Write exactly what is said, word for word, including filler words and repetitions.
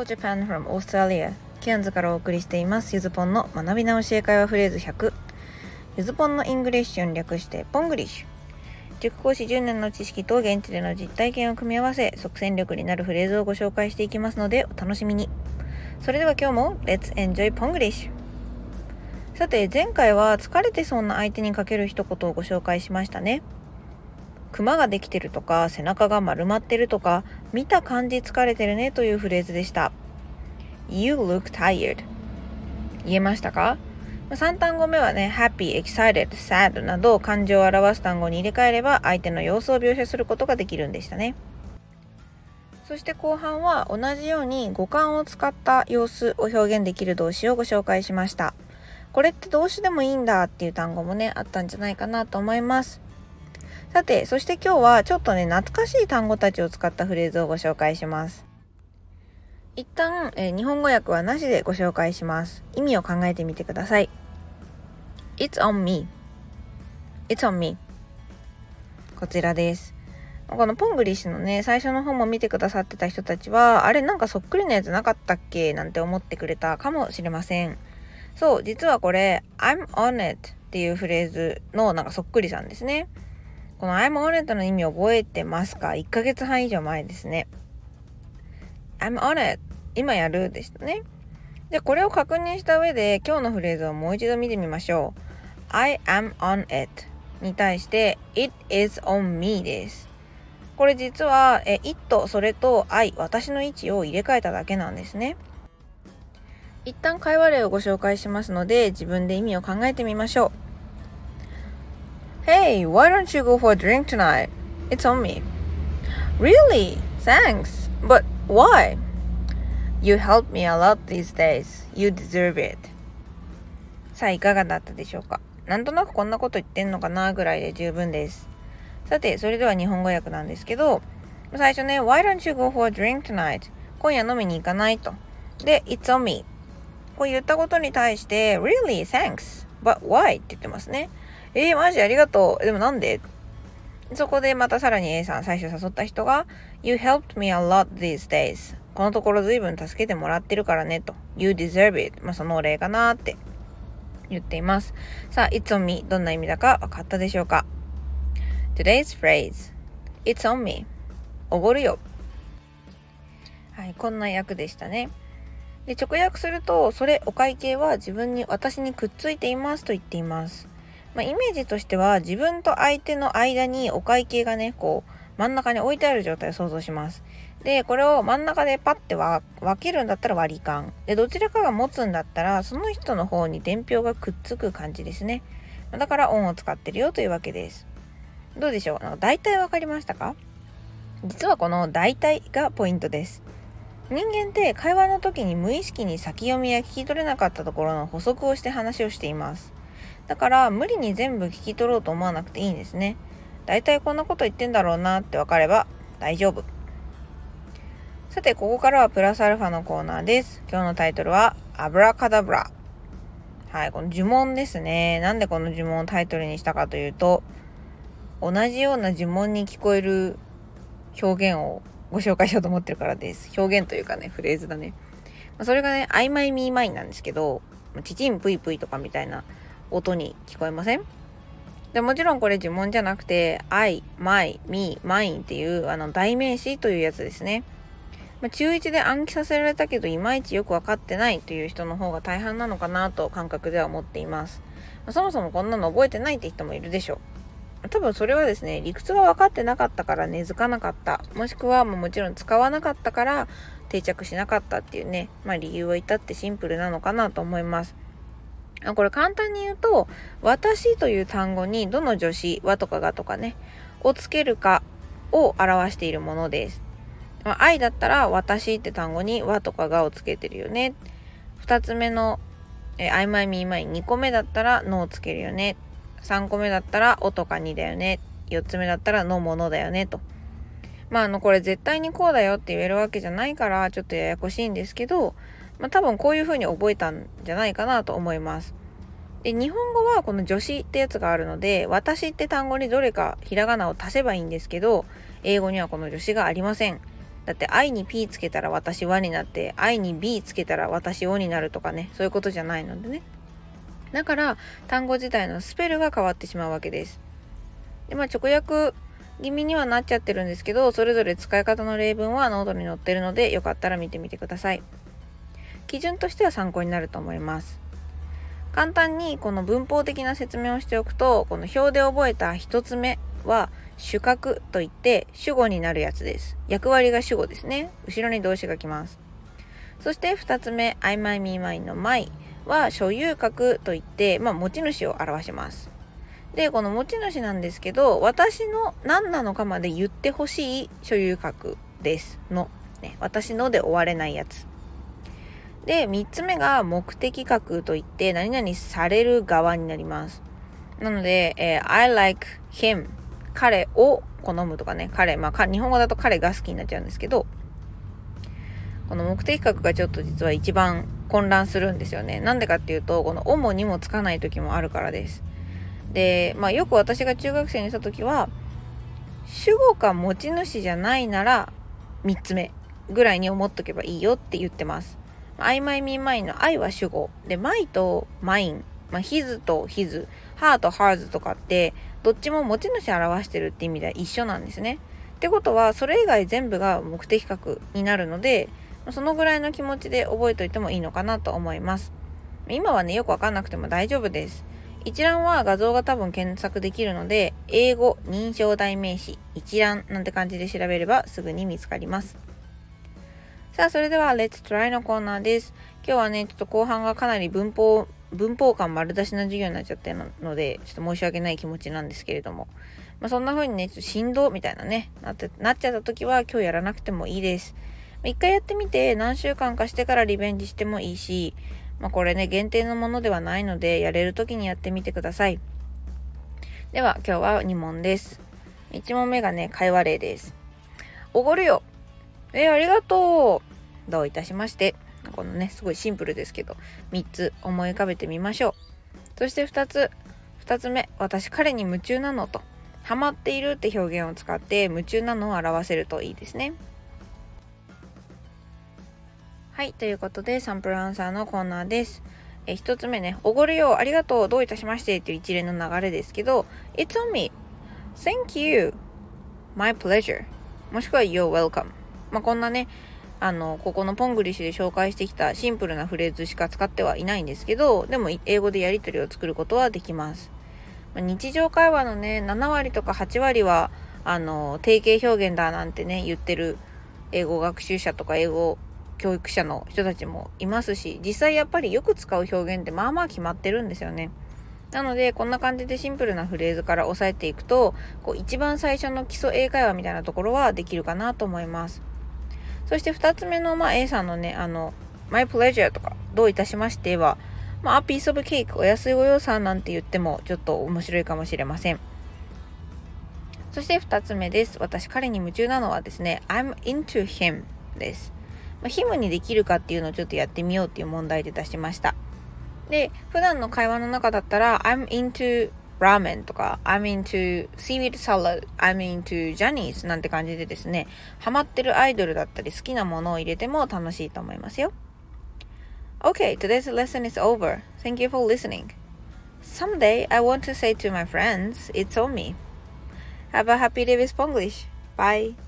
Hello Japan from Australia ケアンズからお送りしていますゆずぽんの学び直し英会話フレーズひゃく、ゆずぽんのイングリッシュに略してポングリッシュ。塾講師じゅうねんの知識と現地での実体験を組み合わせ、即戦力になるフレーズをご紹介していきますのでお楽しみに。それでは今日も Let's enjoy ポングリッシュ。さて前回は疲れてそうな相手にかける一言をご紹介しましたね。クマができてるとか、背中が丸まってるとか、見た感じ疲れてるねというフレーズでした。You look tired 言えましたか？さん単語目はね、happy, excited, sad など感情を表す単語に入れ替えれば相手の様子を描写することができるんでしたね。そして後半は同じように語感を使った様子を表現できる動詞をご紹介しました。これって動詞でもいいんだっていう単語もね、あったんじゃないかなと思います。さて、そして今日はちょっとね、懐かしい単語たちを使ったフレーズをご紹介します。一旦、えー、日本語訳はなしでご紹介します。意味を考えてみてください。It's on me. It's on me. こちらです。このポングリッシュのね、最初の方も見てくださってた人たちは、あれなんかそっくりなやつなかったっけなんて思ってくれたかもしれません。そう、実はこれ、I'm on it っていうフレーズのなんかそっくりさんですね。この I'm on it の意味覚えてますか？ いっ ヶ月半以上前ですね。I'm on it 今やるでしたね。で、これを確認した上で今日のフレーズをもう一度見てみましょう。I am on it に対して It is on me です。これ実はえ It それと I 私の位置を入れ替えただけなんですね。一旦会話例をご紹介しますので自分で意味を考えてみましょう。Hey, why don't you go for a drink tonight? It's on me. Really? Thanks. But why? You help me a lot these days. You deserve it. さあ、いかがだったでしょうか？なんとなくこんなこと言ってんのかなぐらいで十分です。さて、それでは日本語訳なんですけど、最初ね、Why don't you go for a drink tonight? 今夜飲みに行かないと。で、It's on me. こう言ったことに対して、Really? Thanks. But why? って言ってますね。えー、マジありがとう。でもなんで？そこでまたさらに A さん、最初誘った人が You helped me a lot these days このところ随分助けてもらってるからねと You deserve it まあそのお礼かなって言っています。さあ It's on me どんな意味だか分かったでしょうか？ Today's phrase It's on me おごるよ。はい、こんな訳でしたね。で、直訳するとそれお会計は自分に私にくっついていますと言っています。まあ、イメージとしては自分と相手の間にお会計がねこう真ん中に置いてある状態を想像します。でこれを真ん中でパッて分けるんだったら割り勘で、どちらかが持つんだったらその人の方に伝票がくっつく感じですね。だからオンを使ってるよというわけです。どうでしょう、大体分かりましたか？実はこの大体がポイントです。人間って会話の時に無意識に先読みや聞き取れなかったところの補足をして話をしています。だから無理に全部聞き取ろうと思わなくていいんですね。だいたいこんなこと言ってんだろうなって分かれば大丈夫。さてここからはプラスアルファのコーナーです。今日のタイトルはアブラカダブラ。はい、この呪文ですね。なんでこの呪文をタイトルにしたかというと、同じような呪文に聞こえる表現をご紹介しようと思ってるからです。表現というかね、フレーズだね。それがね、曖昧ミーマインなんですけど、チチンプイプイとかみたいな音に聞こえません？でもちろんこれ呪文じゃなくて I, my, me, mine っていうあの代名詞というやつですね。まあ、中いちで暗記させられたけどいまいちよく分かってないという人の方が大半なのかなと感覚では思っています。まあ、そもそもこんなの覚えてないって人もいるでしょう。多分それはですね、理屈が分かってなかったから根付かなかった、もしくはもうもちろん使わなかったから定着しなかったっていうね、まあ、理由を至ってシンプルなのかなと思います。これ簡単に言うと、私という単語にどの助詞、はとかがとかね、をつけるかを表しているものです。Iだったら私って単語にはとかがをつけてるよね。二つ目のI my me my二個目だったらのをつけるよね。三個目だったらおとかにだよね。四つ目だったらのものだよねと。まああのこれ絶対にこうだよって言えるわけじゃないからちょっとややこしいんですけど、まあ、多分こういう風に覚えたんじゃないかなと思います。で、日本語はこの助詞ってやつがあるので、私って単語にどれかひらがなを足せばいいんですけど、英語にはこの助詞がありません。だって愛に P つけたら私和になって、愛に B つけたら私Oになるとかね、そういうことじゃないのでね。だから単語自体のスペルが変わってしまうわけです。で、まあ、直訳気味にはなっちゃってるんですけど、それぞれ使い方の例文はノートに載ってるので、よかったら見てみてください。基準としては参考になると思います。簡単にこの文法的な説明をしておくと、この表で覚えた一つ目は主格といって主語になるやつです。役割が主語ですね。後ろに動詞がきます。そして二つ目 I my me mine の my は所有格といって、まあ、持ち主を表します。で、この持ち主なんですけど、私の何なのかまで言ってほしい所有格ですの、ね、私ので終われないやつで、みっつめが目的格といって何々される側になります。なので、えー、I like him 彼を好むとかね、彼、まあ、日本語だと彼が好きになっちゃうんですけど、この目的格がちょっと実は一番混乱するんですよね。なんでかっていうと、この「お」も「に」もつかない時もあるからです。で、まあ、よく私が中学生にした時は、主語か持ち主じゃないならみっつめぐらいに思っとけばいいよって言ってます。 I my me mine の I は主語で、 my と mine、まあ、his と his、 her と hers とかってどっちも持ち主表してるって意味では一緒なんですね。ってことはそれ以外全部が目的格になるので、そのぐらいの気持ちで覚えといてもいいのかなと思います。今はね、よくわかんなくても大丈夫です。一覧は画像が多分検索できるので、英語認証代名詞一覧なんて感じで調べればすぐに見つかります。さあ、それでは Let's try のコーナーです。今日はね、ちょっと後半がかなり文法文法感丸出しの授業になっちゃってるので、ちょっと申し訳ない気持ちなんですけれども、まあ、そんな風にね、ちょっとしんどみたいなねなってなっちゃった時は今日やらなくてもいいです。一回やってみて何週間かしてからリベンジしてもいいし、まあ、これね、限定のものではないので、やれる時にやってみてください。では、今日はに問です。いち問目がね、会話例です。おごるよ。えー、ありがとう。どういたしまして。このね、すごいシンプルですけど、みっつ思い浮かべてみましょう。そしてふたつ。ふたつめ、私彼に夢中なのと。ハマっているって表現を使って、夢中なのを表せるといいですね。はい、ということでサンプルアンサーのコーナーです。えひとつめね、おごるよ、ありがとう、どういたしましてっていう一連の流れですけど、 It's on me, thank you, my pleasure もしくは You're welcome、まあ、こんなね、あのここのポングリッシュで紹介してきたシンプルなフレーズしか使ってはいないんですけど、でも英語でやり取りを作ることはできます。まあ、日常会話のね、ななわりとかはちわりはあの定型表現だなんてね言ってる英語学習者とか英語教育者の人たちもいますし、実際やっぱりよく使う表現ってまあまあ決まってるんですよね。なのでこんな感じでシンプルなフレーズから押さえていくと、こう一番最初の基礎英会話みたいなところはできるかなと思います。そしてふたつめの、まあ、A さんのね、あの My pleasure とかどういたしましては、まあ、A piece of cake お安いご用さんなんて言ってもちょっと面白いかもしれません。そしてふたつめです。私彼に夢中なのはですね、 I'm into him です。ヒムにできるかっていうのをちょっとやってみようっていう問題で出しました。で、普段の会話の中だったら I'm into ramen とか I'm into seaweed salad I'm into Johnny's なんて感じでですね、ハマってるアイドルだったり好きなものを入れても楽しいと思いますよ。 Okay, today's lesson is over. Thank you for listening. Someday I want to say to my friends, It's on me. Have a happy day with Ponglish. Bye.